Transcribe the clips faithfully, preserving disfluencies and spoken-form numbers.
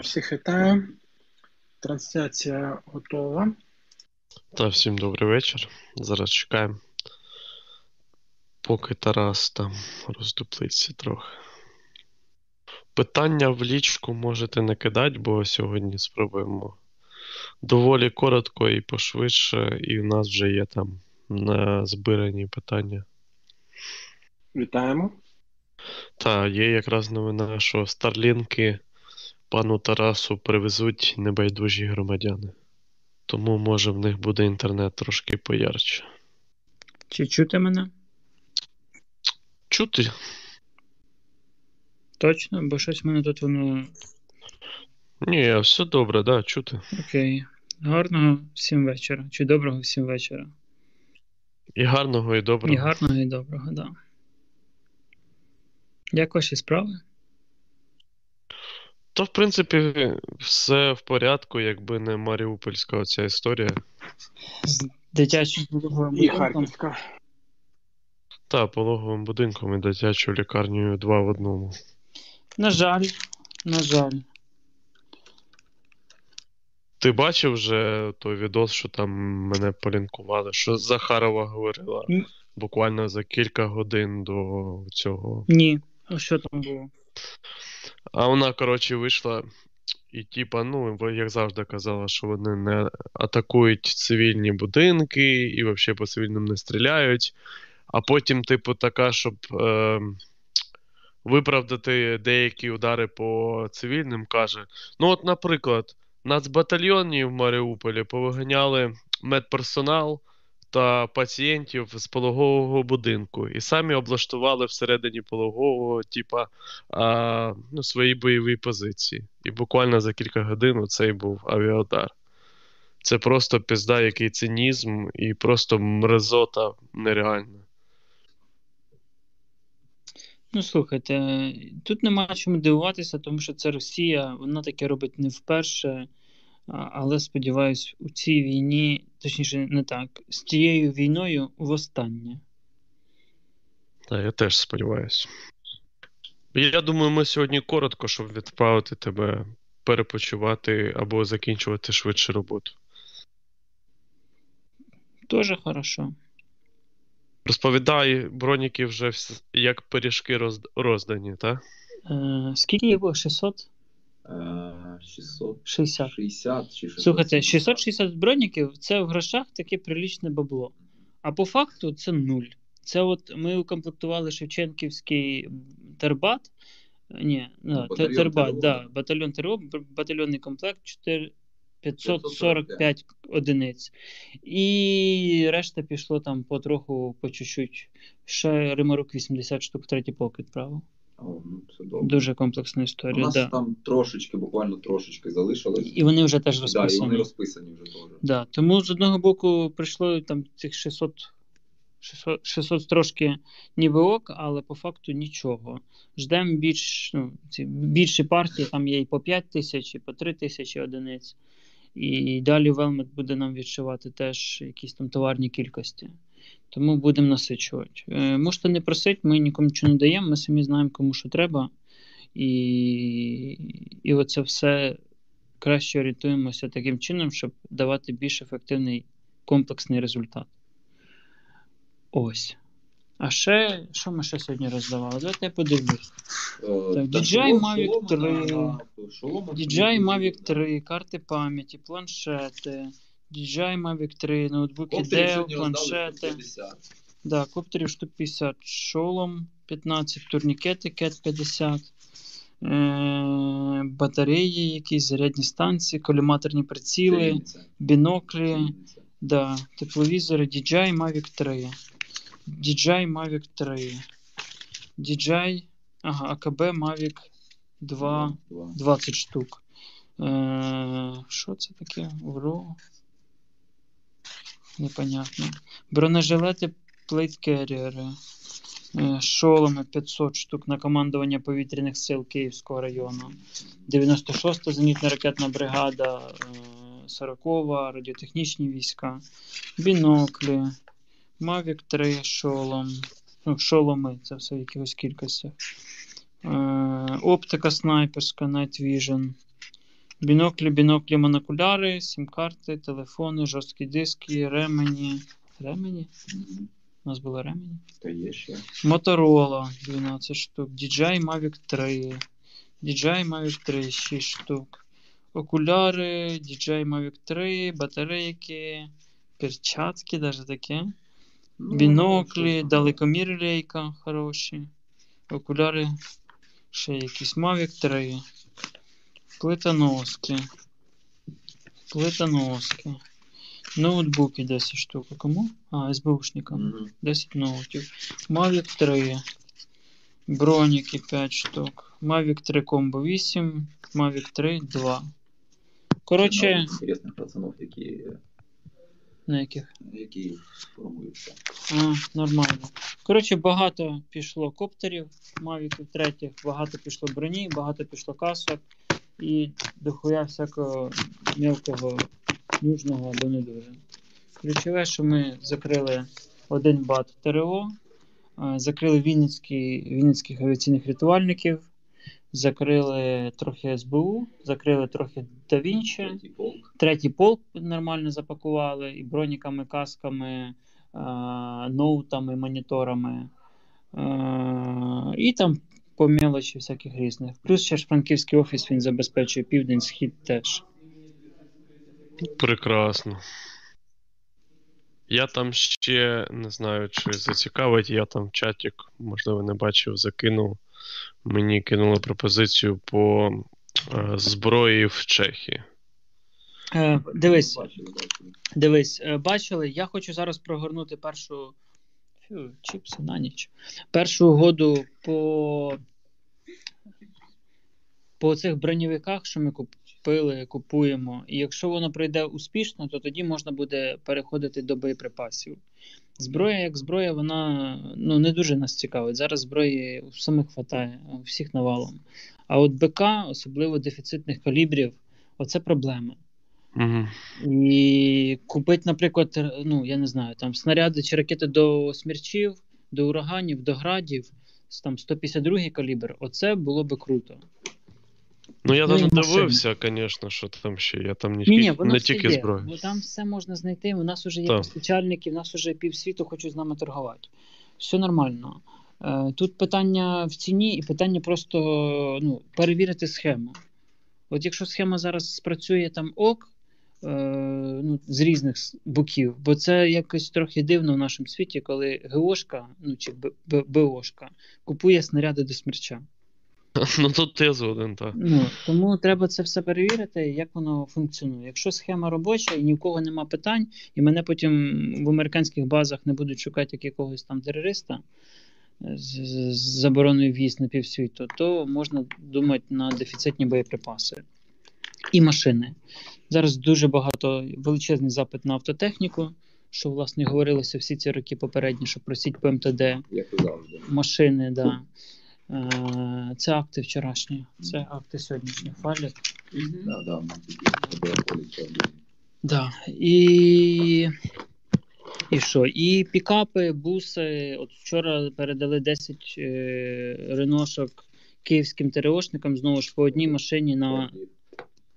Всіх вітаю. Трансляція готова. Та всім добрий вечір. Зараз чекаємо, поки Тарас там роздуплиться трохи. Питання в лічку можете не кидати, бо сьогодні спробуємо доволі коротко і пошвидше, і в нас вже є там на збирані питання. Вітаємо. Та, є якраз новина, що Starlink'и пану Тарасу привезуть небайдужі громадяни. Тому, може, в них буде інтернет трошки поярче. Чи чути мене? Чути. Точно? Бо щось в мене тут воно... Ні, все добре, да, чути. Окей. Гарного всім вечора. Чи доброго всім вечора. І гарного, і доброго. І гарного, і доброго, так. Да. Як ваші справи? То, в принципі, все в порядку, якби не маріупольська оця історія. З дитячим пологовим будинком. Та, пологовим будинком і дитячою лікарнею два в одному. На жаль, на жаль. Ти бачив вже той відос, що там мене полінкували, що Захарова говорила Ні. буквально за кілька годин до цього? Ні. А що там було? А вона, коротше, вийшла і, типа, ну, як завжди казала, що вони не атакують цивільні будинки і взагалі по цивільним не стріляють. А потім, типу, така, щоб е, виправдати деякі удари по цивільним, каже, ну, от, наприклад, нацбатальйоні в Маріуполі повиганяли медперсонал та пацієнтів з пологового будинку і самі облаштували всередині пологового, типа, а, ну, свої бойові позиції. І буквально за кілька годин оцей був авіаудар. Це просто пізда, який цинізм і просто мразота нереальна. Ну, слухайте, тут немає чому дивуватися, тому що це Росія, вона таке робить не вперше, але, сподіваюсь, у цій війні, точніше, не так, з цією війною востаннє. Та, я теж сподіваюсь. Я думаю, ми сьогодні коротко, щоб відправити тебе перепочивати або закінчувати швидше роботу. Тоже хорошо. Розповідай, броніки вже як пиріжки роз... роздані, так? Е, скільки їх було? шістсот? шістсот шістдесят. шістдесят, шістдесят. Слухайте, шістсот шістдесят броніків – це в грошах таке прилічне бабло. А по факту це нуль. Це от ми укомплектували Шевченківський тербат. Ні, ну, батальйон тербат, ТРО. Да, батальйон ТРО, батальйонний комплект чотири тисячі п'ятсот сорок п'ять одиниць. І решта пішло там потроху, по чуть-чуть. Ще Римарук вісімдесят штук третій полк відправив. О, ну, це добре. Дуже комплексна історія. У нас да. там трошечки, буквально трошечки залишилось. І вони вже теж розписані. Да, і вони розписані вже теж. Да. Тому з одного боку прийшло там цих шістсот, шістсот, шістсот трошки ніби ок, але по факту нічого. Ждемо більш, ну, ці більші партії, там є і по п'ять тисяч, і по три тисячі одиниць. І далі Velmet буде нам відшивати теж якісь там товарні кількості. Тому будемо насичувати. Е, можете не просити, ми нікому нічого не даємо, ми самі знаємо, кому що треба. І, і оце все краще орієнтуємося таким чином, щоб давати більш ефективний комплексний результат. Ось. А ще, що ми ще сьогодні роздавали? Давайте я подивлюсь. ді джей ай Mavic три, ді джей ай Mavic три, карти пам'яті, планшети, ді джей ай Mavic три, ноутбуки Dell, планшети. Да, коптерів штук п'ятдесят, шолом п'ятнадцять, турнікети кет п'ятдесят, е- батареї якісь, зарядні станції, коліматорні приціли, біноклі, да, тепловізори, ді джей ай Mavic три. ді джей ай Mavic три. ді джей ай, ага, АКБ Mavic два, двадцять штук. Е, що це таке? Уро. Непонятно. Бронежилети Plate Carrier. Е, шоломи п'ятсот штук на командування повітряних сил Київського району. дев'яносто шоста зенітно-ракетна бригада, е, сорокова, радіотехнічні війська, біноклі. Mavic три, шолом, ну, шоломи, це все в якихось кількостях. Е, оптика снайперська, Night Vision, Біноклі, біноклі, монокуляри, сім-карти, телефони, жорсткі диски, ремені. Ремені? У нас були ремені. Та є ще. Motorola дванадцять штук, DJI Mavic три. DJI Mavic три шість штук. Окуляри, DJI Mavic три, батарейки, перчатки даже таке. Біноклі, далекомір лейка хороші. Окуляри, ще якісь Mavic три. Плитоноски. Плитоноски. Ноутбуки десять штук. Кому? А, СБУшникам. десять ноутів. Mavic три. Броніки п'ять штук. Mavic три комбо вісім. Mavic три два. Коротше... Інтересних пацанов, які... На яких? Які формуються. А, нормально. Коротше, багато пішло коптерів. Mavic три. Багато пішло броні, багато пішло касок. І дохуя всякого мілкого, нужного або не дуже. Ключове, що ми закрили один бат ТРО, закрили Вінницький, Вінницьких авіаційних рятувальників, закрили трохи СБУ, закрили трохи Давінчі, третій полк. Третій полк нормально запакували, і броніками, касками, ноутами, моніторами, і там по мелочі всяких різних. Плюс ще ж франківський офіс, він забезпечує південь, схід теж. Прекрасно. Я там ще, не знаю, чи зацікавить, я там в чаті, можливо, не бачив, закинув. Мені кинули пропозицію по е, зброї в Чехії. Е, дивись, дивись, бачили, я хочу зараз прогорнути першу чіпси на ніч. Першу угоду по, по цих броньовиках, що ми купили, купуємо. І якщо воно пройде успішно, то тоді можна буде переходити до боєприпасів. Зброя як зброя, вона ну, не дуже нас цікавить. Зараз зброї самих хватає, всіх навалом. А от БК, особливо дефіцитних калібрів, оце проблема. Угу. І купити, наприклад, ну, я не знаю, там снаряди чи ракети до смерчів, до ураганів, до градів, там сто п'ятдесят другий калібр, оце було би круто. Ну я ну, там не дивився, звісно, що там ще, я там не, ні, не тільки зброю. Бо там все можна знайти, у нас вже є постачальники, у нас вже півсвіту хочуть з нами торгувати. Все нормально. Тут питання в ціні і питання просто ну, перевірити схему. От якщо схема зараз спрацює там ок, е, ну, з різних боків, бо це якось трохи дивно в нашому світі, коли ГОшка, ну чи БОшка, купує снаряди до смерча. Ну тут ти згоден, так. Ну, тому треба це все перевірити, як воно функціонує. Якщо схема робоча і ні в кого нема питань, і мене потім в американських базах не будуть шукати як якогось там терориста, з забороною в'їзд на півсвіту, то можна думати на дефіцитні боєприпаси. І машини. Зараз дуже багато, величезний запит на автотехніку, що, власне, говорилося всі ці роки попередні, що просіть по ем те де. Як і завжди. Машини, да. Це акти вчорашні, це акти сьогоднішні. Файлик. Так, так. Так. І... І що? І пікапи, буси. От вчора передали десять е- реношок київським ТРОшникам, знову ж по одній машині на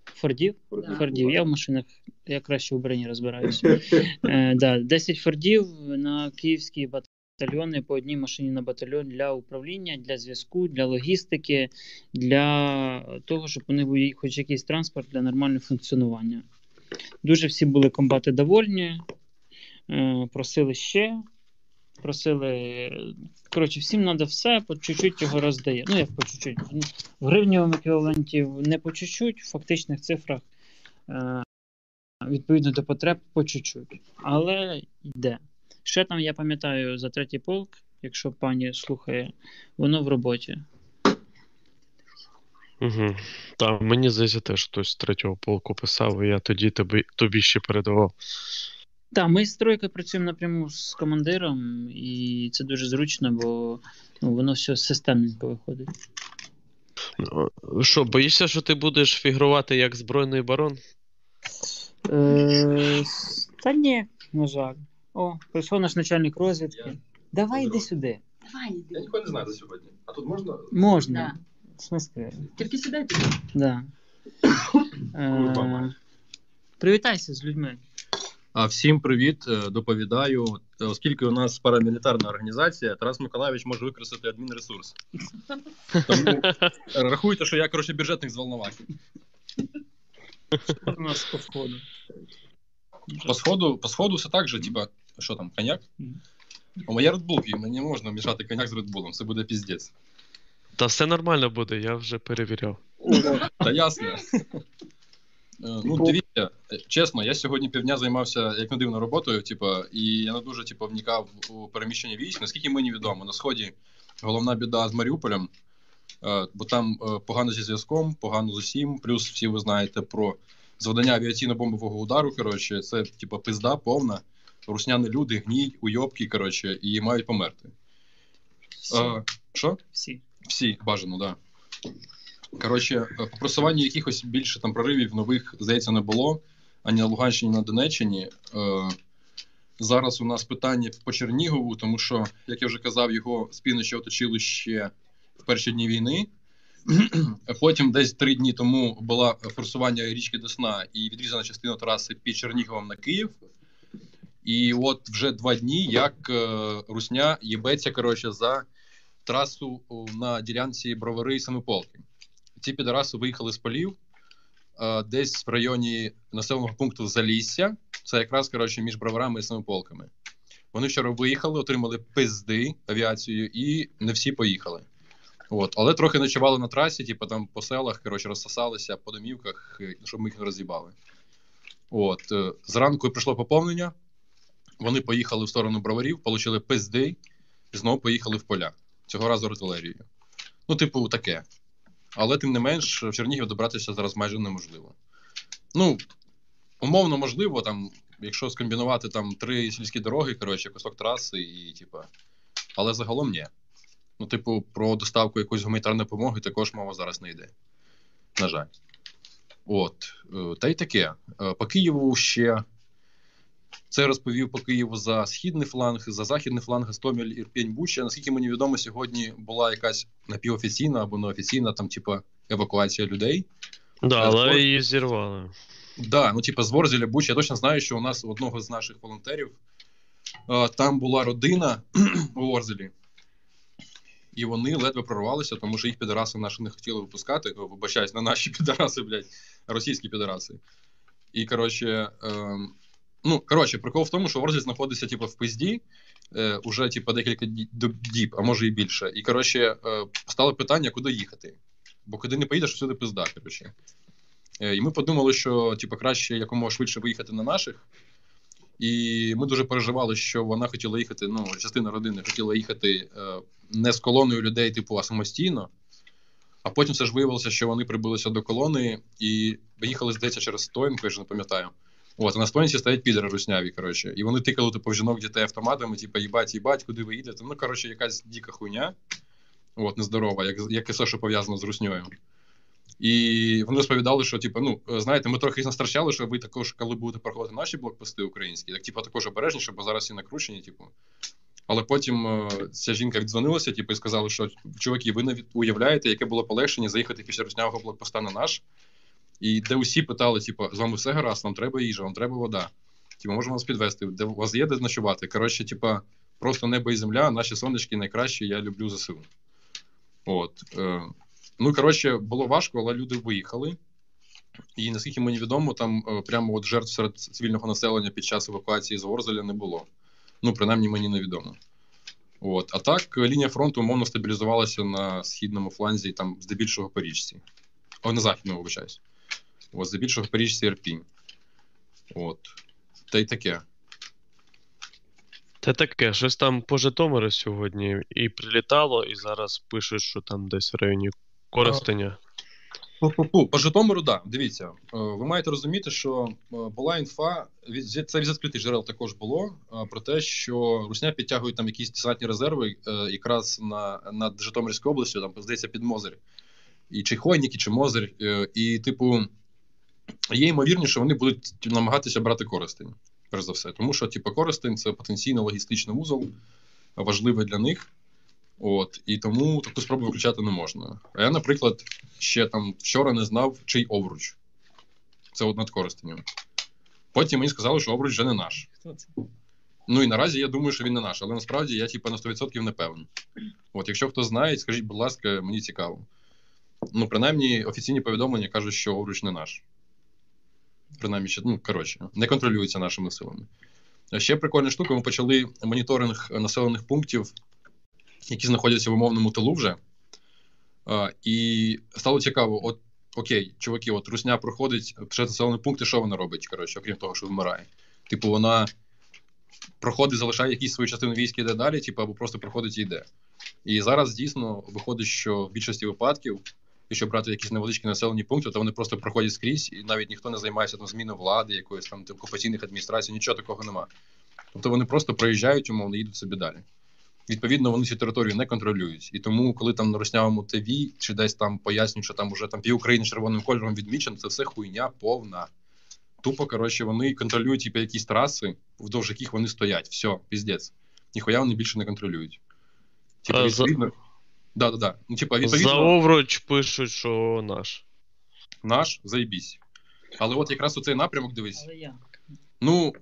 Фордів. Фордів? Фордів. Я в машинах, я краще в броні розбираюся. Е- да. десять Фордів на київські батальйони, по одній машині на батальйон для управління, для зв'язку, для логістики, для того, щоб у них був хоч якийсь транспорт для нормального функціонування. Дуже всі були комбати довольні. Просили ще, просили, коротше, всім треба все, по чуть-чуть його роздає. Ну, як по чуть-чуть, в гривневому еквіваленті не по чуть-чуть, в фактичних цифрах, відповідно до потреб, по чуть-чуть. Але йде. Ще там, я пам'ятаю, за третій полк, якщо пані слухає, воно в роботі. Угу. Та, мені здається теж хтось з третього полку писав, і я тоді тобі, тобі ще передавав. Так, ми з тройкою працюємо напряму з командиром, і це дуже зручно, бо ну, воно все системненько виходить. Що, боїшся, що ти будеш фігурувати як збройний барон? Е, та ні, на жаль. О, прийшов наш начальник розвідки. Я... Давай йди сюди. Давай йди. Я нікого не знаю за сьогодні. А тут можна? Можна. Да. В смысле? Тільки сідай туди. Да. Е, привітайся з людьми. А всім привіт, доповідаю. Оскільки у нас парамілітарна організація, Тарас Миколайович може використати адмінресурс. Тому рахуйте, що я, коротше, бюджетник з Волновахи. Що у нас по сходу? По сходу, по сходу все так же, типа, що там, коньяк? У мене Red Bull, мені не можна мішати коньяк з Red Bull, це буде піздець. Та все нормально буде, я вже перевіряв. Та ясно. Ну, дивіться, чесно, я сьогодні півдня займався, як не дивно, роботою, типу, і я не дуже типу, вникав у переміщення військ. Наскільки мені відомо, на Сході головна біда з Маріуполем, бо там погано зі зв'язком, погано з усім, плюс всі ви знаєте про завдання авіаційно-бомбового удару, коротше, це, типу, пизда повна, русняни люди, гній, уйобки, коротше, і мають померти. Що? Всі. Всі, бажано, так. Да. Коротше, по просуванню якихось більше там проривів нових, здається, не було, ані на Луганщині, ані на Донеччині. Е, зараз у нас питання по Чернігову, тому що, як я вже казав, його з півночі оточили ще в перші дні війни. Потім десь три дні тому було форсування річки Десна і відрізана частина траси під Черніговом на Київ. І от вже два дні, як е, русня їбеться, коротше, за трасу на ділянці Бровари і Самополки. Ці підараси виїхали з полів а, десь в районі населеного пункту Залісся. Це якраз, коротше, між Броварами і Самополками. Вони вчора виїхали, отримали пизди авіацію і не всі поїхали. От. Але трохи ночували на трасі, типу там по селах, коротше, розсосалися по домівках, щоб ми їх не роз'їбали. От. Зранку прийшло поповнення, вони поїхали в сторону Броварів, отримали пизди і знову поїхали в поля. Цього разу артилерією. Ну, типу, таке. Але, тим не менш, в Чернігів добратися зараз майже неможливо. Ну, умовно можливо, там, якщо скомбінувати там три сільські дороги, коротше, кусок траси і, типа, але загалом ні. Ну, типу, про доставку якоїсь гуманітарної допомоги також мова зараз не йде. На жаль. От. Та й таке. По Києву ще... Це розповів по Києву за східний фланг, за західний фланг Гостомель, Ірпінь, Буча. Наскільки мені відомо, сьогодні була якась напівофіційна або неофіційна там, типу, евакуація людей. Да, але Збор... її зірвали. Так, да, ну, типу, з Ворзеля, Буча. Я точно знаю, що у нас у одного з наших волонтерів там була родина у Ворзелі. І вони ледве прорвалися, тому що їх підараси наші не хотіли випускати. Вибачаюсь, на наші підараси, блядь, російські підараси. І, коротше... Ну, коротше, прикол в тому, що Ворзель знаходиться, типу, в пизді, е, уже, типу, декілька діб, а може і більше. І, коротше, е, стало питання, куди їхати. Бо куди не поїдеш, всюди пизда, коротше. Е, і ми подумали, що, типу, краще якомога швидше виїхати на наших. І ми дуже переживали, що вона хотіла їхати, ну, частина родини хотіла їхати е, не з колоною людей, типу, а самостійно. А потім все ж виявилося, що вони прибилися до колони і їхали, здається, через Стоїнку, я вже не пам'ятаю. От, а на стоянці стоять підери русняві, коротше. І вони тикали, типу, жінок, дітей автоматами, типу, їбать, їбать, куди ви їдете. Ну, коротше, якась діка хуйня, от, нездорова, як, як і все, що пов'язано з русньою. І вони розповідали, що, типу, ну, знаєте, ми трохи їх настращали, що ви також, коли будете проходити наші блокпости українські, так, типу, також обережніше, бо зараз всі накручені, типу. Але потім е- ця жінка віддзвонилася, типу, і сказала, що, чуваки, ви не уявляєте, яке було полегшення заїхати після руснявого блокпоста на наш. І де усі питали, типу, з вами все гаразд, нам треба їжа, вам треба вода. Типу, можемо вас підвезти, де у вас є де ночувати. Коротше, типу, просто небо і земля, наші сонечки найкращі, я люблю ЗСУ. От. Ну, коротше, було важко, але люди виїхали. І, наскільки мені відомо, там прямо от жертв серед цивільного населення під час евакуації з Ворзеля не було. Ну, принаймні, мені невідомо. От. А так, лінія фронту умовно стабілізувалася на східному фланзі, там, здебільшого по річці. О, на західному, вибачаюсь. Ось, здебільшого Паріжці Ірпінь. От. Та й таке. Та таке. Щось там по Житомиру сьогодні і прилітало, і зараз пишуть, що там десь в районі Коростеня. По-по-по. По Житомиру, так. Да. Дивіться. Ви маєте розуміти, що була інфа, це від закритих джерел також було, про те, що русня підтягують там якісь десантні резерви якраз на, над Житомирською областю, там, здається, під Мозир. І чи Хойніки, чи Мозир. І, типу, є ймовірніше, що вони будуть намагатися брати Коростень, перш за все. Тому що, типу, Коростень – це потенційно логістичний вузол, важливий для них. От, і тому таку спробу виключати не можна. А я, наприклад, ще там вчора не знав, чий Овруч. Це от над Коростенем. Потім мені сказали, що Овруч вже не наш. Хто це? Ну і наразі я думаю, що він не наш, але насправді я типу на сто відсотків не певен. От, якщо хто знає, скажіть, будь ласка, мені цікаво. Ну, принаймні, офіційні повідомлення кажуть, що Овруч не наш. Принаймні, ще, ну, коротше, не контролюється нашими силами. Ще прикольна штука, ми почали моніторинг населених пунктів, які знаходяться в умовному тилу вже. І стало цікаво, от окей, чуваки, от русня проходить через населені пункти, що вона робить, коротше, окрім того, що вмирає. Типу, вона проходить, залишає якісь свою частину військ, іде далі, типу, або просто проходить і йде. І зараз дійсно виходить, що в більшості випадків, якщо брати якісь невеличкі населені пункти, то вони просто проходять скрізь, і навіть ніхто не займається там зміною влади, якоїсь там окупаційних адміністрацій, нічого такого нема. Тобто вони просто проїжджають, умовно, їдуть собі далі. Відповідно, вони цю територію не контролюють. І тому, коли там на руснявому ТВ чи десь там пояснюють, що там уже там пів України червоним кольором відмічено, це все хуйня повна. Тупо, коротше, вони контролюють типу, якісь траси, вдовж яких вони стоять. Все, піздець. Ніхуя вони більше не контролюють. Типу, відповідно... Да, да, да. Ну, типу, відповідно... За Овруч пишуть, що наш. Наш? Заєбісь. Але от якраз у цей напрямок, дивись. Але як? Ну...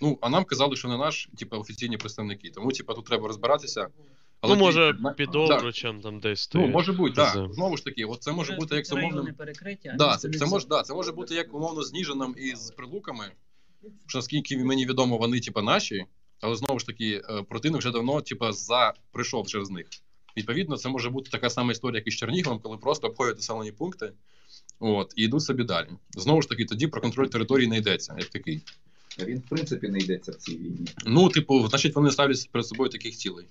Ну, а нам казали, що не наш, типу, офіційні представники. Тому, типу, тут треба розбиратися. Але ну, може, ти... під Овручем да. там десь стоїть. Ну, може бути, так. Да. Знову ж таки, от це може бути як з умовним... Да, це, це, мож... да, це може бути як, умовно, з Ніжином і з Прилуками. Що, наскільки мені відомо, вони, типу, наші. Але, знову ж таки, противник вже давно, типу, за... прийшов через них. Відповідно, це може бути така сама історія, як і з Черніговом, коли просто обходять населені пункти. От, і йдуть собі далі. Знову ж таки, тоді про контроль території не йдеться, як такий. Він, в принципі, не йдеться в цій війні. Ну, типу, значить, вони ставлять перед собою таких цілей.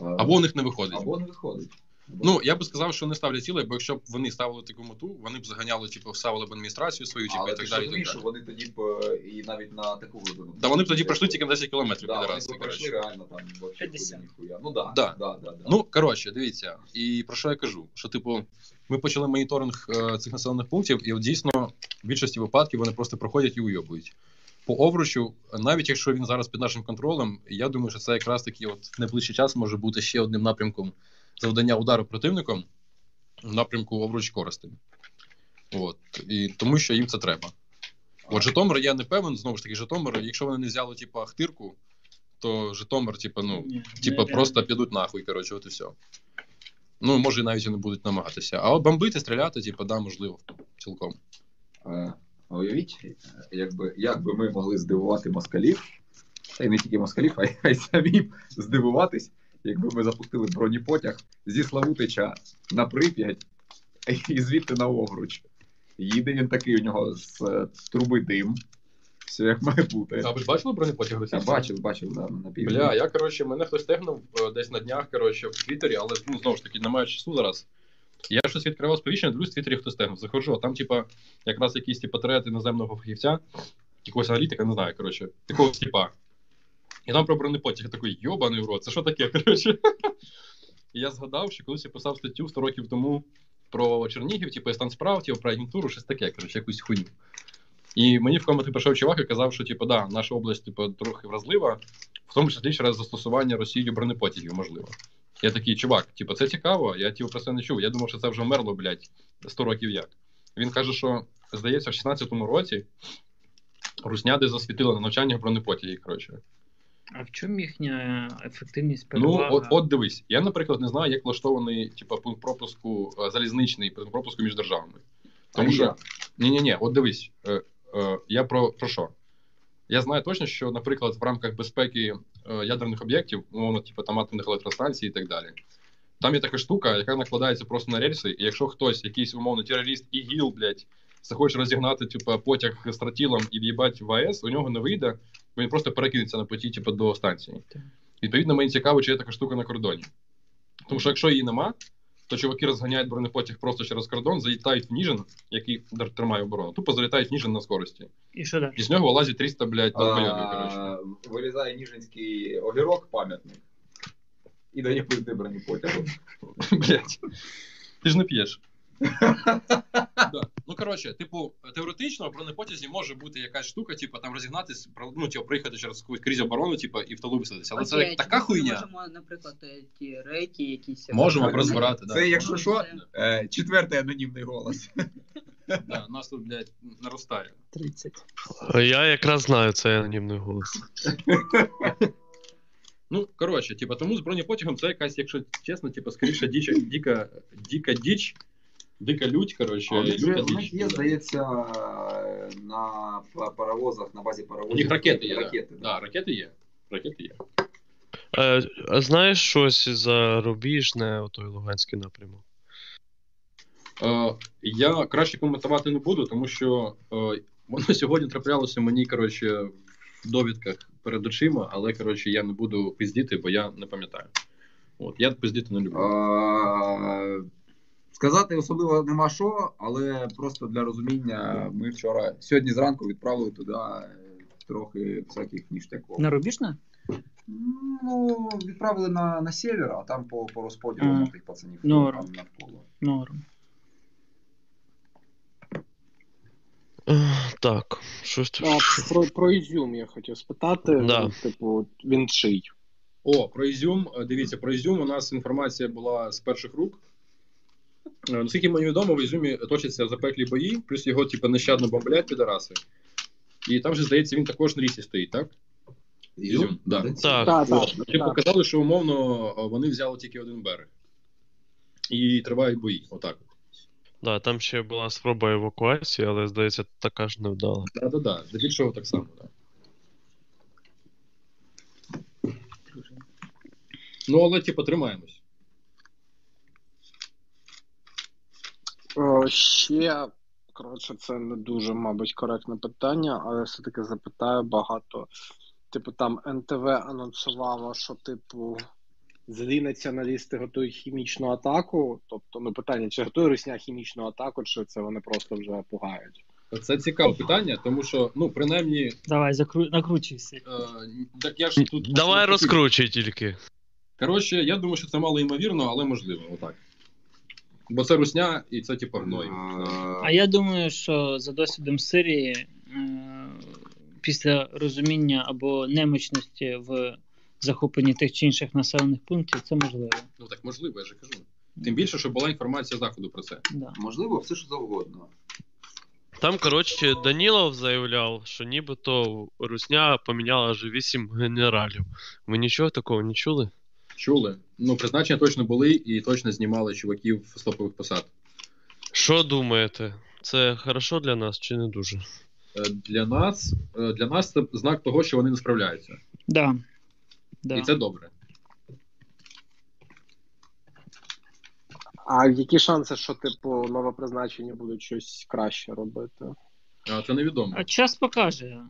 Або у них не виходить. Або не виходить. Або... Ну, я би сказав, що не ставлять цілей, бо якщо б вони ставили таку мету, вони б заганяли, типу, всавили б адміністрацію свою, типу, але і так далі. Але ти ж вони тоді б і навіть на таку глибину. Да, вони б тоді пройшли тільки на десять кілометрів. Да, вони б пройшли реально там, вообще, куди ніхуя. Ну, да, да. Да, да, да. Ну, коротше, дивіться, і про що я кажу, що, типу, ми почали моніторинг е- цих населених пунктів, і, дійсно, в більшості випадків вони просто проходять і уйобують. По Овручу, навіть якщо він зараз під нашим контролем, я думаю, що це якраз таки от в найближчий час може бути ще одним напрямком завдання удару противником в напрямку Овруч-Коростень. От. І тому що їм це треба. От Житомир, я не певен, знову ж таки, Житомир, якщо вони не взяли типу Ахтирку, то Житомир, типу, ну, типу, просто підуть нахуй, коротше, от і все. Ну, може, навіть вони будуть намагатися. А от бомбити, стріляти, типу, да, можливо, цілком. Уявіть, якби, як би ми могли здивувати москалів, та й не тільки москалів, а й самі здивуватись, якби ми запустили бронепотяг зі Славутича на Прип'ять і звідти на Овруч. Їде він такий, у нього з труби дим, все як має бути. А ви ж бачили бронепотяг російський? Я бачив, бачив, да, на півдні. Бля, я, коротше, мене хтось тегнув десь на днях, коротше, в Твіттері, але, ну, знову ж таки, немає часу зараз. Я щось відкривав сповіщення, дивлюсь, в Твіттері хтось тегнув. Заходжу, а там, типа, якраз якийсь типа трет іноземного фахівця, якогось аналітика, не знаю, коротше, такого типа. І там про бронепотяг, я такий, йобаний в рот, це що таке, коротше? І я згадав, що колись я писав статтю сто років тому про Чернігів, типу, стан справ, типу, про агентуру, щось таке, коротше, якусь хуйню. І мені в коменти прийшов чувак і казав, що, типу, да, наша область, типу, трохи вразлива, в тому числі через застосування Росією бронепотягів, можливо. Я такий, чувак, типу, це цікаво, я типу, про це не чув, я думав, що це вже вмерло, блядь, сто років як. Він каже, що, здається, в шістнадцятому році русня десь засвітила на навчаннях бронепотягів, коротше. А в чому їхня ефективність перевага? Ну, от, от дивись, я, наприклад, не знаю, як влаштований, типу, пункт пропуску залізничний, пункт пропуску між державами. Тому а що... Ні-ні-ні, от дивись, е, е, я про, про що? Я знаю точно, що, наприклад, в рамках безпеки е, ядерних об'єктів, умовно, типу, там атомних електростанцій і так далі, там є така штука, яка накладається просто на рельси, і якщо хтось, якийсь, умовно, терорист ІГІЛ, блядь, захоче розігнати, типу, потяг з тротілом і в'їбать в АЕС, у нього не вийде, бо він просто перекинеться на поті, типу, до станції. Відповідно, мені цікаво, чи є така штука на кордоні. Тому що, якщо її нема, то чуваки розганяють бронепотяг просто через кордон, залітають в Ніжин, який тримає оборону. Тупо залітають в Ніжин на скорості. І що далі? І з нього вилазить триста, блядь, долбойобів, коротше. Вилізає ніжинський огірок, пам'ятник, і дає пизди бронепотягу. Блядь, ти ж не п'єш. Ну, коротше, типу, теоретично в бронепотязі може бути якась штука, типу, там розігнатись, ну, типу, приїхати через крізь оборону, типу, і в тилу висадитися. Але це така хуйня. Ми можемо, наприклад, ті рейки якісь... Можемо розбирати, так. Це, якщо що, четвертий анонімний голос. Да, нас тут, блядь, наростає. тридцять. Я якраз знаю, це анонімний голос. Ну, коротше, типу, тому з бронепотягом це якась, якщо чесно, типу, скоріше діч, діка, діка діч, дика лють, коротше. А, люта вже, діч, у них є, да. Здається, на паровозах, на базі паровозів. У них ракети є, ракети, да. Да. Да, ракети є, ракети є. А, а знаєш щось зарубіжне, отой Луганський напрямок? Uh, я краще коментувати не буду, тому що uh, воно сьогодні траплялося мені, коротше, в довідках перед очима, але, коротше, я не буду пиздіти, бо я не пам'ятаю. От, я пиздіти не люблю. Uh, сказати особливо нема що, але просто для розуміння ми вчора, сьогодні зранку відправили туди трохи всяких ніштяков. На рубіжне? Ну, відправили на, на север, а там по, по розподілу mm. на тих пацанів. Норм. Норм. Так, щось тут. Про, про Ізюм я хотів спитати, да. Типу, він чий? О, про Ізюм, дивіться, про Ізюм у нас інформація була з перших рук. Наскільки мені відомо, в Ізюмі точаться запеклі бої, плюс його, типу, нещадно бомблять підараси. І там же, здається, він також на річці стоїть, так? Ізюм? Ізюм? Да. Так. Так, так, так, так. Показали, що умовно вони взяли тільки один берег. І тривають бої, отак. Да, там ще була спроба евакуації, але, здається, така ж невдала. Так, так, так. Здебільшого так само, так. Ну, але, типу, тримаємось. О, ще, коротше, це не дуже, мабуть, коректне питання, але все-таки запитаю багато. Типу, там ен те ве анонсувало, що, типу... Злі націоналісти готують хімічну атаку, тобто, ну, питання, чи готує Росія хімічну атаку, чи це вони просто вже пугають? Це цікаве питання, тому що, ну, принаймні... Давай, закру... накручуйся. Е, так я ж тут... Давай розкручуй тільки. Коротше, я думаю, що це мало ймовірно, але можливо, отак. Бо це Русня і це, типу, гной. А я думаю, що за досвідом Сирії, е, після розуміння або немічності в... захоплені тих чи інших населених пунктів, це можливо. Ну так можливо, я ж кажу. Тим більше, що була інформація Заходу про це. Да. Можливо, все що завгодно. Там, коротше, Данілов заявляв, що нібито Русня поміняла вже вісім генералів. Ви нічого такого не чули? Чули. Ну, призначення точно були і точно знімали чуваків з топових посад. Що думаєте? Це хорошо для нас чи не дуже? Для нас, для нас це знак того, що вони не справляються. Так. Да. Да. І це добре. А які шанси, що, типу, новопризначення будуть щось краще робити? А, це невідомо. А час покаже.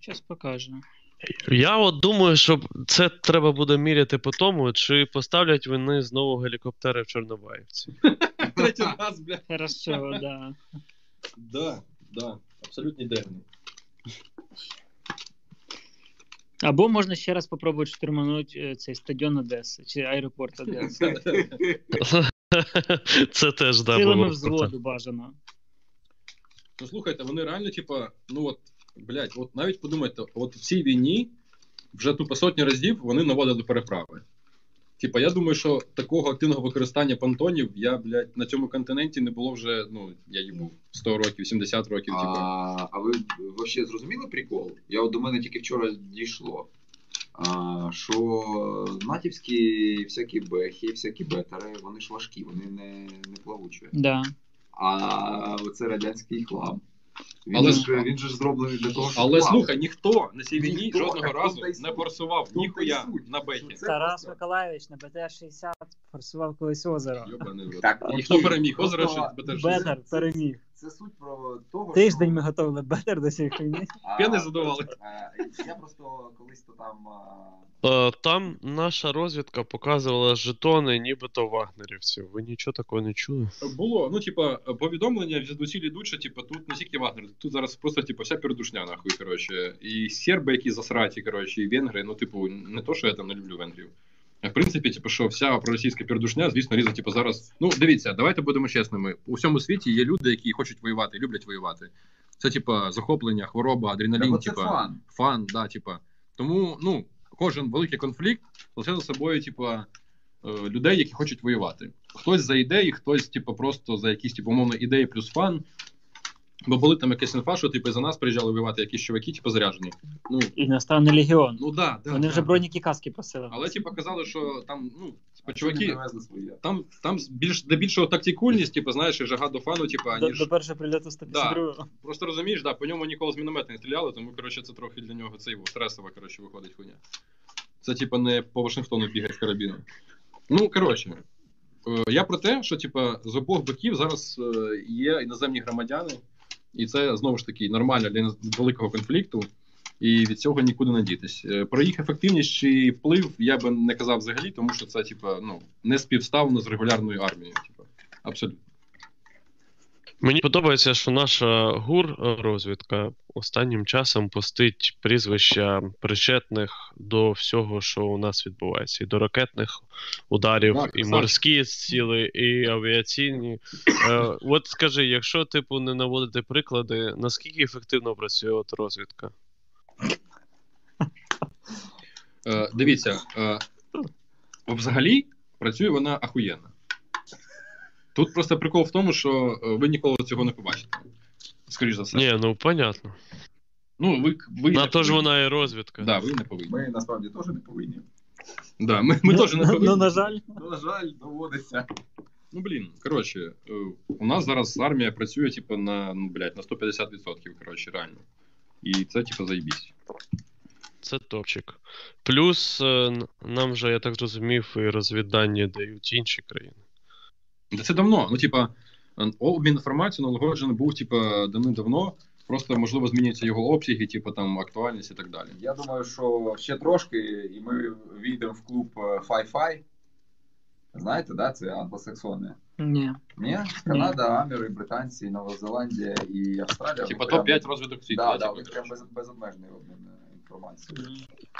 Час покаже. Я от думаю, що це треба буде міряти по тому, чи поставлять вони знову гелікоптери в Чорнобаївці. Третій раз, бля. Хорошо, да. Да, да. Абсолютно дивно. Або можна ще раз попробувати штурманути цей стадіон Одеси, чи аеропорт Одеси. Це теж, да, було. Силами взводу бажано. Ну, слухайте, вони реально, типа, ну от, блядь, от навіть подумайте, от в цій війні вже тупо сотні разів вони наводили переправи. Типа, я думаю, що такого активного використання понтонів я, блядь, на цьому континенті не було вже, ну, я їм був сто років, сімдесят років, типу. А, а ви вообще зрозуміли прикол? Я от до мене тільки вчора дійшло, а, що натівські всякі бехи, всякі бетери, вони ж важкі, вони не, не плавучі. Да. А оце радянський хлам. Він, але, ж, він же ж зроблений для того, що... Але, слухай, ніхто на цій війні ніхто, жодного разу не форсував ніхуя на беті. Тарас Миколаївич на бе те шістдесят форсував колись озеро. Так, ніхто переміг, озеро ще бе те шістдесят. Бетер переміг. Це суть про того, що... Тиждень ми готовили бетер до цієї хуйні. П'яни задували. Я просто колись то там... Там наша розвідка показувала жетони нібито вагнерівців. Ви нічого такого не чули? Було. Ну, типа, повідомлення від звідусіль ідуть, що, типа, тут не тільки вагнер, тут зараз просто, типа, вся передушня, нахуй, коротше. І серби, які засраті, коротше, і венгри. Ну, типу, не то, що я там не люблю венгрів. В принципі, типу, що вся проросійська передушня, звісно, різа, типу, зараз... Ну, дивіться, давайте будемо чесними. У всьому світі є люди, які хочуть воювати, люблять воювати. Це, типа, захоплення, хвороба, адреналін, типа, фан. Фан, да, типа. Тому, ну, кожен великий конфлікт власне за собою, типа, людей, які хочуть воювати. хтось за ідеї, хтось типу, просто за якісь типу, умовно ідеї плюс фан. Бо були там якась інфа, що типу, за нас приїжджали воювати якісь чуваки, типу, заряджені. Ну, і настав не легіон. Ну, да, да, вони да, вже да. броніки каски просили. Але типу, казали, що там, ну, типу, чуваки, там, там більш, де більшого тактикульність, типу, знаєш, і жага до фану, типу, аніж... До, до першого приліту сто п'ятдесят другого. Да. Просто розумієш, да, по ньому ніколи з міномета не стріляли, тому, коротше, це трохи для нього це його стресова, коротше, виходить хуйня. Це, типу, не по Вашингтону бігає з карабіном. Ну, коротше. Я про те, що типа з обох боків зараз є іноземні громадяни, і це знову ж таки нормально для великого конфлікту, і від цього нікуди не дітись. Про їх ефективність чи вплив я би не казав взагалі, тому що це типа ну не співставно з регулярною армією. Типа абсолютно. Мені подобається, що наша ГУР-розвідка останнім часом постить прізвища причетних до всього, що у нас відбувається. І до ракетних ударів, так, і так. морські ціли, і авіаційні. Е, от скажи, якщо, типу, не наводити приклади, наскільки ефективно працює от розвідка? Е, дивіться, е, взагалі працює вона ахуєнно. Тут просто прикол в тому, що ви ніколи цього не побачите, скоріш за все. Ні, ну, понятно. Ну, ви, ви на то ж вона і розвідка. Так, да, ви не повинні. Ми, насправді, теж не повинні. Так, да, ми, ми ну, теж не повинні. Ну, на жаль. Ну, на жаль, доводиться. Ну, блін, коротше, у нас зараз армія працює, типу, на, ну, блядь, на сто п'ятдесят відсотків, коротше, реально. І це, типу, заєбісь. Це топчик. Плюс, нам же, я так зрозумів, і розвіддані дають інші країни. Це давно, ну, типа, обмін інформацією налагоджений був, типа, давним-давно, просто, можливо, змінюються його обсяги, типа, там, актуальність і так далі. Я думаю, що ще трошки, і ми війдемо в клуб Фай-Фай. Знаєте, да, це англосаксони? Ні. Ні? Канада, Амери, британці, Нова Зеландія і Австралія. Типа, топ п'ять розвиток світу. Так, так, прям безобмежний обмін інформацією.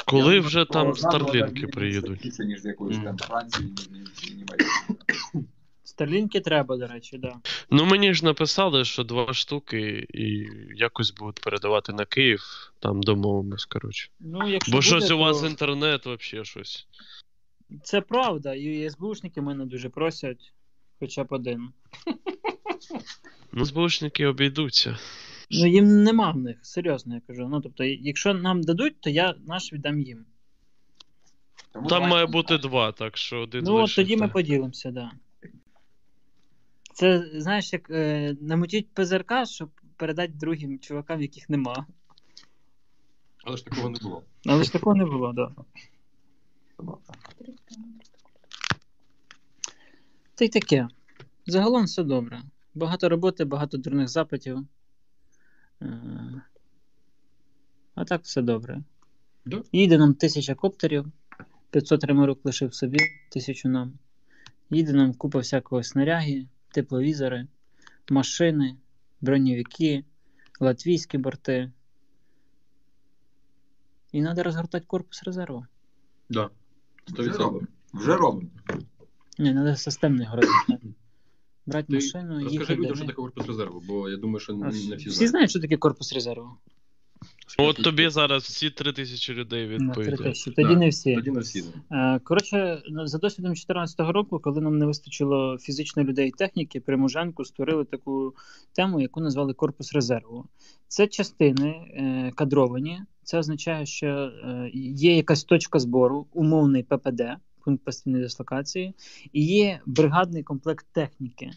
Коли вже там Starlink приїдуть? Більше, ніж якоїсь там Франції, ніж Німеччини. Старлінки треба, до речі, да. Ну, мені ж написали, що два штуки і якось будуть передавати на Київ, там домовимось, коротше. Ну, якщо бо буде, щось то... у вас інтернет, взагалі, щось. Це правда, і СБУшники мене дуже просять, хоча б один. Ну, СБУшники обійдуться. Ну, їм нема в них, серйозно, я кажу. Ну, тобто, якщо нам дадуть, то я наш віддам їм. Тому там має бути два, так що один ну, лише. Ну, тоді та... ми поділимося, так. Да. Це, знаєш, як е, намутіть ПЗРК, щоб передати другим чувакам, яких нема. Але ж такого не було. Але ж такого не було, так. Да. Та й таке. Загалом все добре. Багато роботи, багато дурних запитів. А так все добре. Да. Їде нам тисяча коптерів, п'ятсот реморок лишив собі, тисячу нам. Їде нам купа всякого снаряги. Тепловізори, машини, броньовики, латвійські борти. І треба розгортати корпус резерву. Так. Да. Вже робимо. Вже робимо. Ні, треба системний розгортати. Брати ти машину, їхати. Розкажи людям, що таке корпус резерву, бо я думаю, що не всі знають. Всі знають, що таке корпус резерву. От тобі зараз всі три тисячі людей відповідають. три тисячі. Тоді да, не всі. Тоді не всі. Коротше, за досвідом дві тисячі чотирнадцятого року, коли нам не вистачило фізично людей і техніки, при Муженку створили таку тему, яку назвали корпус резерву. Це частини кадровані. Це означає, що є якась точка збору, умовний ППД, пункт постійної дислокації, і є бригадний комплект техніки.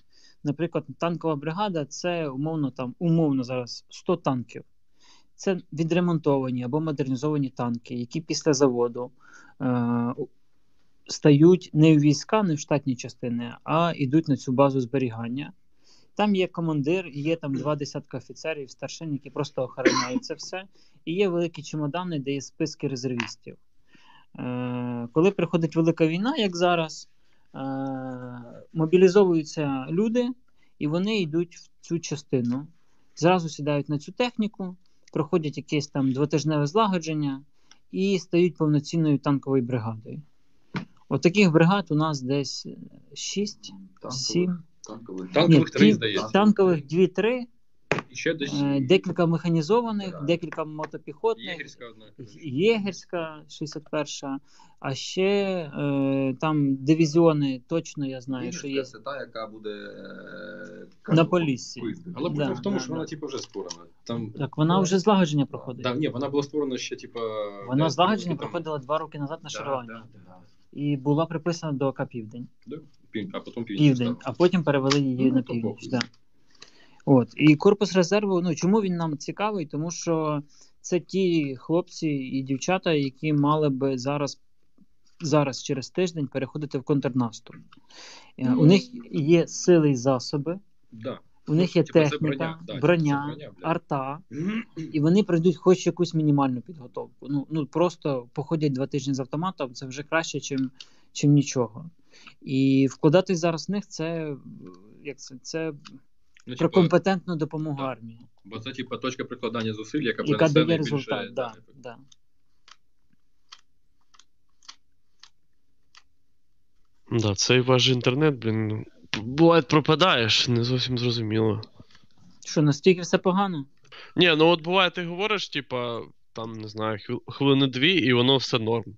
Наприклад, танкова бригада – це умовно там, умовно зараз сто танків. Це відремонтовані або модернізовані танки, які після заводу е- стають не в війська, не в штатні частини, а йдуть на цю базу зберігання. Там є командир, є там два десятка офіцерів, старшин, які просто охороняють це все. І є великі чемодани, де є списки резервістів. Е- коли приходить велика війна, як зараз, е- мобілізовуються люди, і вони йдуть в цю частину. Зразу сідають на цю техніку, проходять якесь там двотижневе злагодження і стають повноцінною танковою бригадою. От таких бригад у нас десь шість, сім. Танкових, танкових, танкових три, здається. Танкових дві-три. І Ще десь... Декілька механізованих, да. декілька мотопіхотних. Єгерська одна. Єгерська, шістдесят перша. А ще е, там дивізіони, точно я знаю, Єгерська, що є. Це та, яка буде... Е, на Поліссі. Але да, в тому, да, що да. вона типу, вже створена. Там... Так, вона вже злагодження проходить. Да, ні, вона була створена ще, типу... Вона да, злагодження там... проходила два роки назад на Шаровані. Да, да, да. І була приписана до АК «Південь». Да. А потім «Південь». Південь. А потім перевели її ну, на «Північ». Да. От. І корпус резерву, ну чому він нам цікавий? Тому що це ті хлопці і дівчата, які мали би зараз, зараз через тиждень переходити в контрнаступ. Mm. У них є сили і засоби, да. у них є типа техніка, броня, да, броня, броня арта, mm. і вони пройдуть хоч якусь мінімальну підготовку. Ну, ну просто походять два тижні з автоматом, це вже краще, чим, чим нічого. І вкладатись зараз в них це, як це, це ну, про типу, компетентну допомогу да. армії. Бо це типу, точка прикладання зусиль, яка принесе найбільше. Да, да. Да. Да, цей ваш інтернет, блін, буває пропадаєш, не зовсім зрозуміло. Що, настільки все погано? Ні, ну от буває ти говориш, типа, там, не знаю, хвилини дві і воно все норм.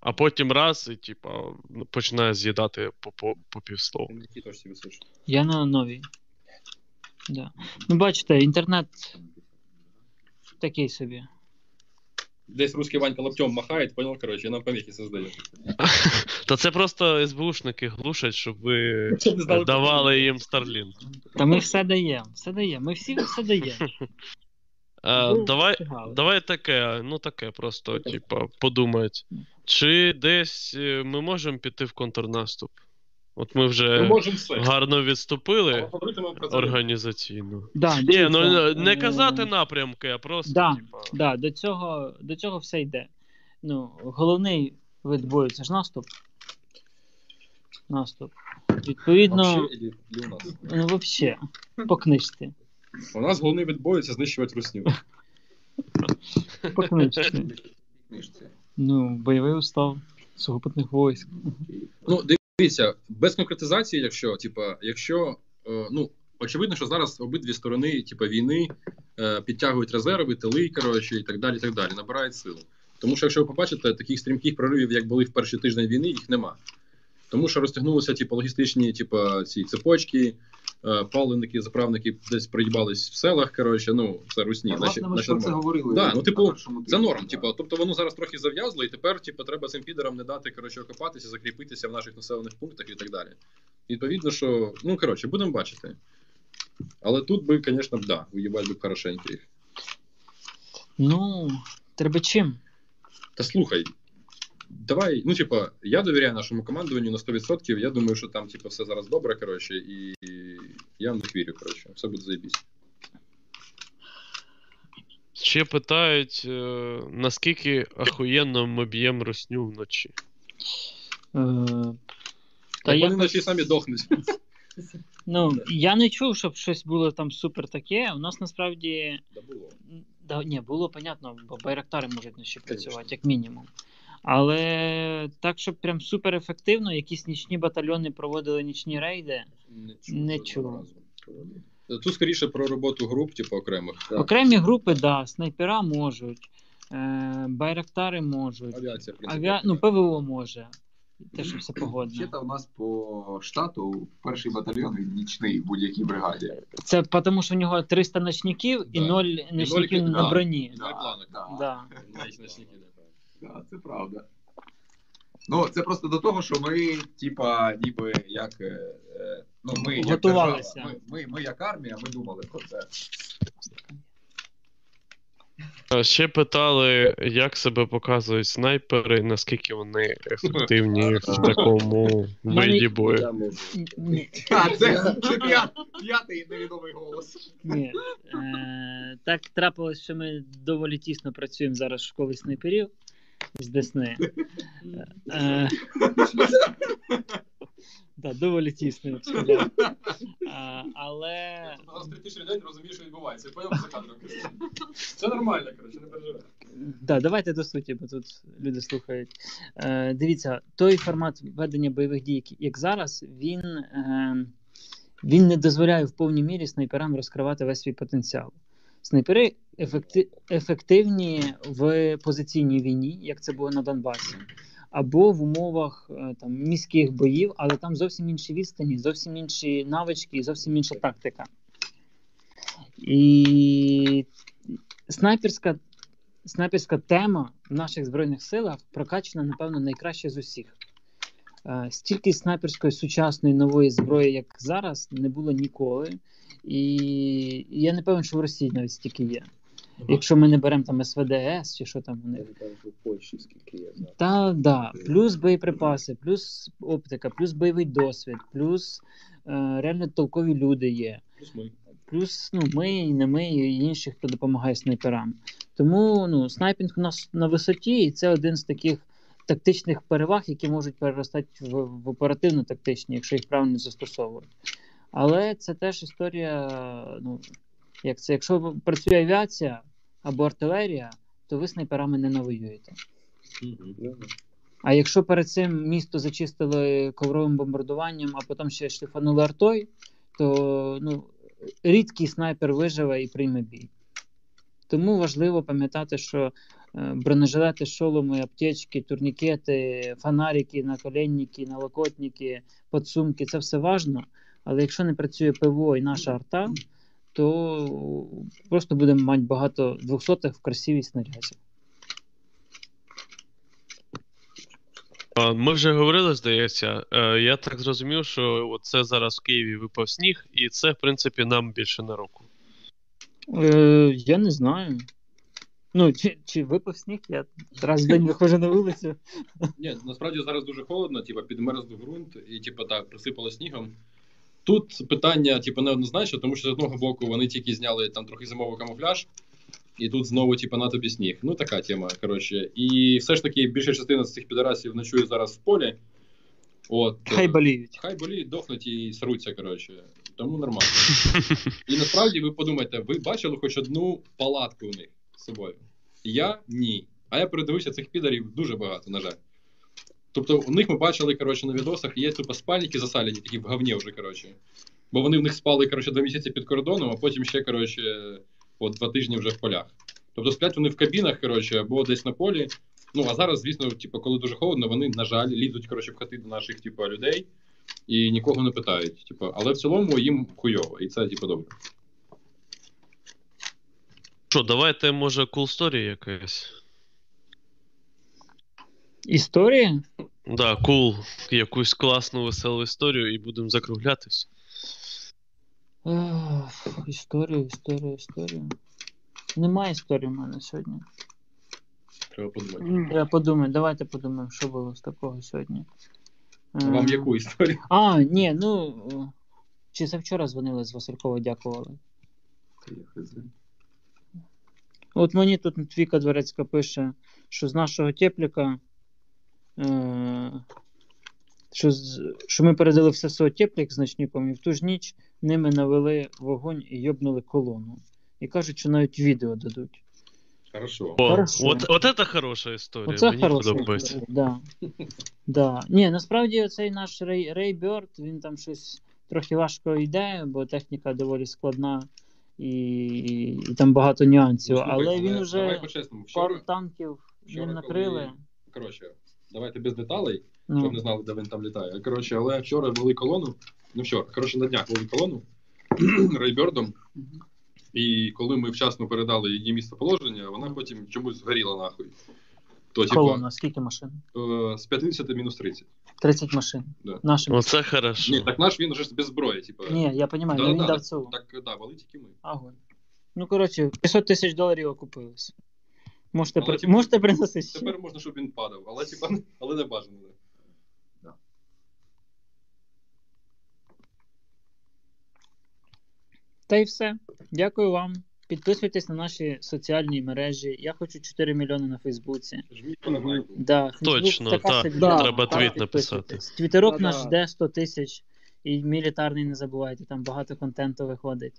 А потім раз і типа, починає з'їдати по півслова. Я на новій. Да. Ну, бачите, інтернет такий собі. Десь русський Ванька лоптем махає, понял, короче, і нам поміхи создає. Та це просто СБУшники глушать, щоб ви давали їм Starlink. Та ми все даємо, все даємо, ми всі все даємо. Давай, давай таке, ну таке просто, типа, подумають. Чи десь ми можемо піти в контрнаступ? От ми вже ми гарно відступили організаційно. Да, не, ну, не казати напрямки, а просто... Да, типа... да, до, цього, до цього все йде. Ну, головний вид бою – це ж наступ. Наступ. Відповідно... Ну, взагалі, по книжці. У нас головний вид бою – це знищувати русню. По книжці. Ну, бойовий устав сухопутних військ. Ну, дивіться, без конкретизації, якщо, типа, якщо, е, ну, очевидно, що зараз обидві сторони, типа, війни е, підтягують резерви, тили, коротше, і так далі, і так далі, набирають силу. Тому що, якщо ви побачите, таких стрімких проривів, як були в перший тиждень війни, їх нема. Тому що розтягнулися, типа, логістичні, типа, ці цепочки, е, паливники, заправники десь приїбались в селах, коротше, ну, це русні. А власне, ми про це говорили. Так, да, ну, типу, це норм, типу, тобто воно зараз трохи зав'язло, і тепер, типу, треба цим підерам не дати, коротше, окопатися, закріпитися в наших населених пунктах і так далі. Відповідно, що, ну, коротше, будемо бачити. Але тут би, звісно, да, виїбать би хорошенько їх. Ну, треба чим? Та слухай. Давай, ну, типа, я довіряю нашому командуванню на сто відсотків, я думаю, що там, типа, все зараз добре, коротше, і я в них вірю, коротше, все буде заєбісь. Ще питають, е- наскільки ахуєнно ми б'ємо русню вночі? Е- Та як вони вночі самі дохнуть. Ну, я не чув, щоб щось було там супер таке, у нас насправді... Да було. Да, ні, було, понятно, бо байрактари можуть вночі працювати, як мінімум. Але так, щоб прям суперефективно якісь нічні батальйони проводили нічні рейди, не чув. Тут скоріше про роботу груп, типу окремих. Так? Окремі групи, так, да, снайпера можуть, е- байрактари можуть, авіація, в принципі, Авіа... ну, ПВО може, те, що все погодно. Ще там у нас по штату перший батальйон нічний в будь-якій бригаді. Це тому, що в нього триста ночників і нуль ночників на броні. І нуль планок. Так, ночників. Так, да, це правда. Ну, це просто до того, що ми, типа, ніби як, ну, ми готувалися. Як держава, ми, ми, ми як армія, ми думали про це. Ще питали, як себе показують снайпери, наскільки вони ефективні в такому виді бою. А, це п'ятий невідомий голос. Ні. Так трапилось, що ми доволі тісно працюємо зараз в школі снайперів. З Десни. Так, доволі тісно. Але... Зараз третіший день розумієш, що відбувається. Я поняв за кадром. Все нормально, коротше, не переживай. Так, давайте до суті, бо тут люди слухають. Дивіться, той формат ведення бойових дій, як зараз, він... він не дозволяє в повній мірі снайперам розкривати весь свій потенціал. Снайпери ефективні в позиційній війні, як це було на Донбасі, або в умовах там, міських боїв, але там зовсім інші відстані, зовсім інші навички, зовсім інша тактика. І снайперська, снайперська тема в наших Збройних силах прокачана, напевно, найкраще з усіх. Стільки снайперської сучасної нової зброї, як зараз, не було ніколи. І я не певен, що в Росії навіть стільки є. Ага. Якщо ми не беремо там ес ве де ес чи що там у них. Я не кажу, в Польщі скільки є. Так, да, да. Плюс боєприпаси, плюс оптика, плюс бойовий досвід, плюс е, реально толкові люди є. Плюс ми. Плюс ну, ми, і не ми, і інших, хто допомагає снайперам. Тому ну, снайпінг у нас на висоті, і це один з таких тактичних переваг, які можуть переростати в, в оперативно-тактичні, якщо їх правильно застосовувати. Але це теж історія, ну, як це, якщо працює авіація або артилерія, то ви снайперами не навоюєте. А якщо перед цим місто зачистили ковровим бомбардуванням, а потім ще шліфанули артою, то ну, рідкий снайпер виживе і прийме бій. Тому важливо пам'ятати, що бронежилети, шоломи, аптечки, турнікети, фонарики, наколенники, налокотники, подсумки, це все важливо. Але якщо не працює ПВО і наша арта, то просто будемо мати багато двохсотих в красивій снаряді. Ми вже говорили, здається. Я так зрозумів, що це зараз в Києві випав сніг, і це, в принципі, нам більше на руку. Е, я не знаю. Ну, чи, чи випав сніг, я раз в день виходжу на вулицю. Ні, насправді зараз дуже холодно, типу, підмерз ґрунт і типу, так, присипало снігом. Тут питання, типу, неоднозначне, тому що з одного боку вони тільки зняли там трохи зимовий камуфляж, і тут знову, типу, на тобі сніг. Ну, така тема, коротше. І все ж таки, більша частина з цих підарасів ночує зараз в полі. От, хай боліють. Хай боліють, дохнуть і сруться, коротше. Тому нормально. І насправді, ви подумайте, ви бачили хоч одну палатку у них з собою? Я? Ні. А я передивився цих підарів дуже багато, на жаль. Тобто у них ми бачили, коротше, на відосах, є тупо спальники засалені, такі в говні вже, коротше. Бо вони в них спали, коротше, два місяці під кордоном, а потім ще, коротше, от два тижні вже в полях. Тобто сплять вони в кабінах, коротше, або десь на полі. Ну, а зараз, звісно, типу, коли дуже холодно, вони, на жаль, лізуть, коротше, в хати до наших, типу, людей і нікого не питають, типу. Але в цілому їм хуйово, і це, типу, добре. Що, давайте, може, cool story якась? Історія? Так, да, кул. Cool. Якусь класну, веселу історію і будемо закруглятись. Історію, історію, історію. Немає історії в мене сьогодні. Треба подумати. Треба подумати. Давайте подумаємо, що було з такого сьогодні. Вам а, яку історію? А, ні, ну... Чи завчора дзвонили з Василькова, дякували? От мені тут Віка Дворецька пише, що з нашого тепліка... Що, що ми передали в ССО теплік з ночником, і в ту ж ніч ними навели вогонь і йобнули колону. І кажуть, що навіть відео дадуть. Хорошо. О, хорошо. От, от це хороша історія. Оце мені подобається. Да. Да. Ні, насправді оцей наш Рей, Рей Бёрт, він там щось трохи важко йде, бо техніка доволі складна і, і, і там багато нюансів. Ну, але не, він уже пару танків ним накрили. Коротше. Давайте без деталей, щоб mm. не знали, де він там літає. Коротше, але вчора вели колону, ну вчора, коротше, на днях вели колону Рейбердом, mm-hmm. і коли ми вчасно передали її місцеположення, вона потім чомусь згоріла нахуй. То, колона, типу, скільки машин? Е, з п'ятдесят мінус тридцять. тридцять машин? Да. Нашим. Оце хорошо. Ні, так наш він вже без зброї, типу. Ні, я розумію, да, він да, дав цього. Так, так, да, вали тільки ми. Ага. Ну, коротше, п'ятсот тисяч доларів окупилися. Можете, але, при... типу, можете приносити ще? Тепер можна, щоб він падав, але, типу, але не бажано. Да. Та й все. Дякую вам. Підписуйтесь на наші соціальні мережі. Я хочу чотири мільйони на Фейсбуці. Жміть на лайку. Да, точно, так. Треба твіт написати. Твіттерок а, наш жде сто тисяч. І мілітарний не забувайте, там багато контенту виходить.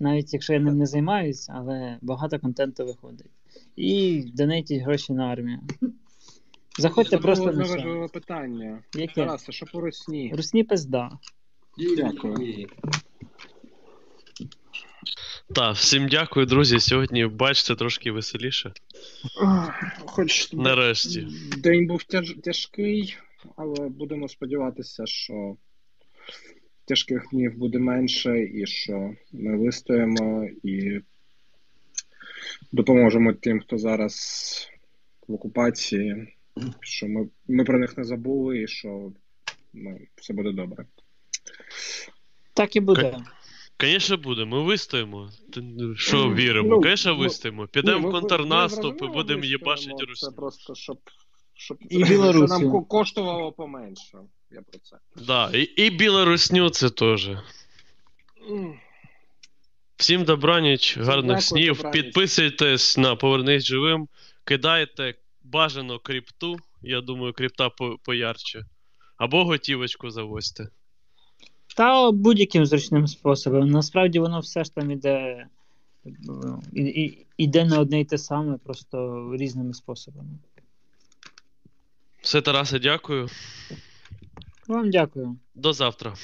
Навіть якщо я ним не займаюсь, але багато контенту виходить. І донейтіть гроші на армію. Заходьте я просто на все. Це питання. Яке? Тарасе, що по Русні? Русні пизда. Дякую. Так, всім дякую, друзі. Сьогодні, бачите, трошки веселіше. Хоч нарешті. День був тяж... тяжкий, але будемо сподіватися, що тяжких днів буде менше, і що ми вистоїмо, і допоможемо тим, хто зараз в окупації, що ми, ми про них не забули, і що ну, все буде добре. Так і буде. Звісно, буде. Ми вистоїмо. Що віримо? Звісно, ну, вистоїмо. Підемо ну, в контрнаступ і будемо їбашити Росію. Це просто, щоб, щоб і це, що нам коштувало поменше. Я про це. Так, да, і, і білорусню це теж. Всім добраніч, гарних Дякую, снів. Добраніч. Підписуйтесь на «Повернись живим». Кидайте бажано крипту. Я думаю, крипта по- поярче. Або готівочку завозьте. Та будь-яким зручним способом. Насправді воно все ж там іде, і, і, іде на одне й те саме, просто різними способами. Все, Тарасе, дякую. Вам дякую. До завтра.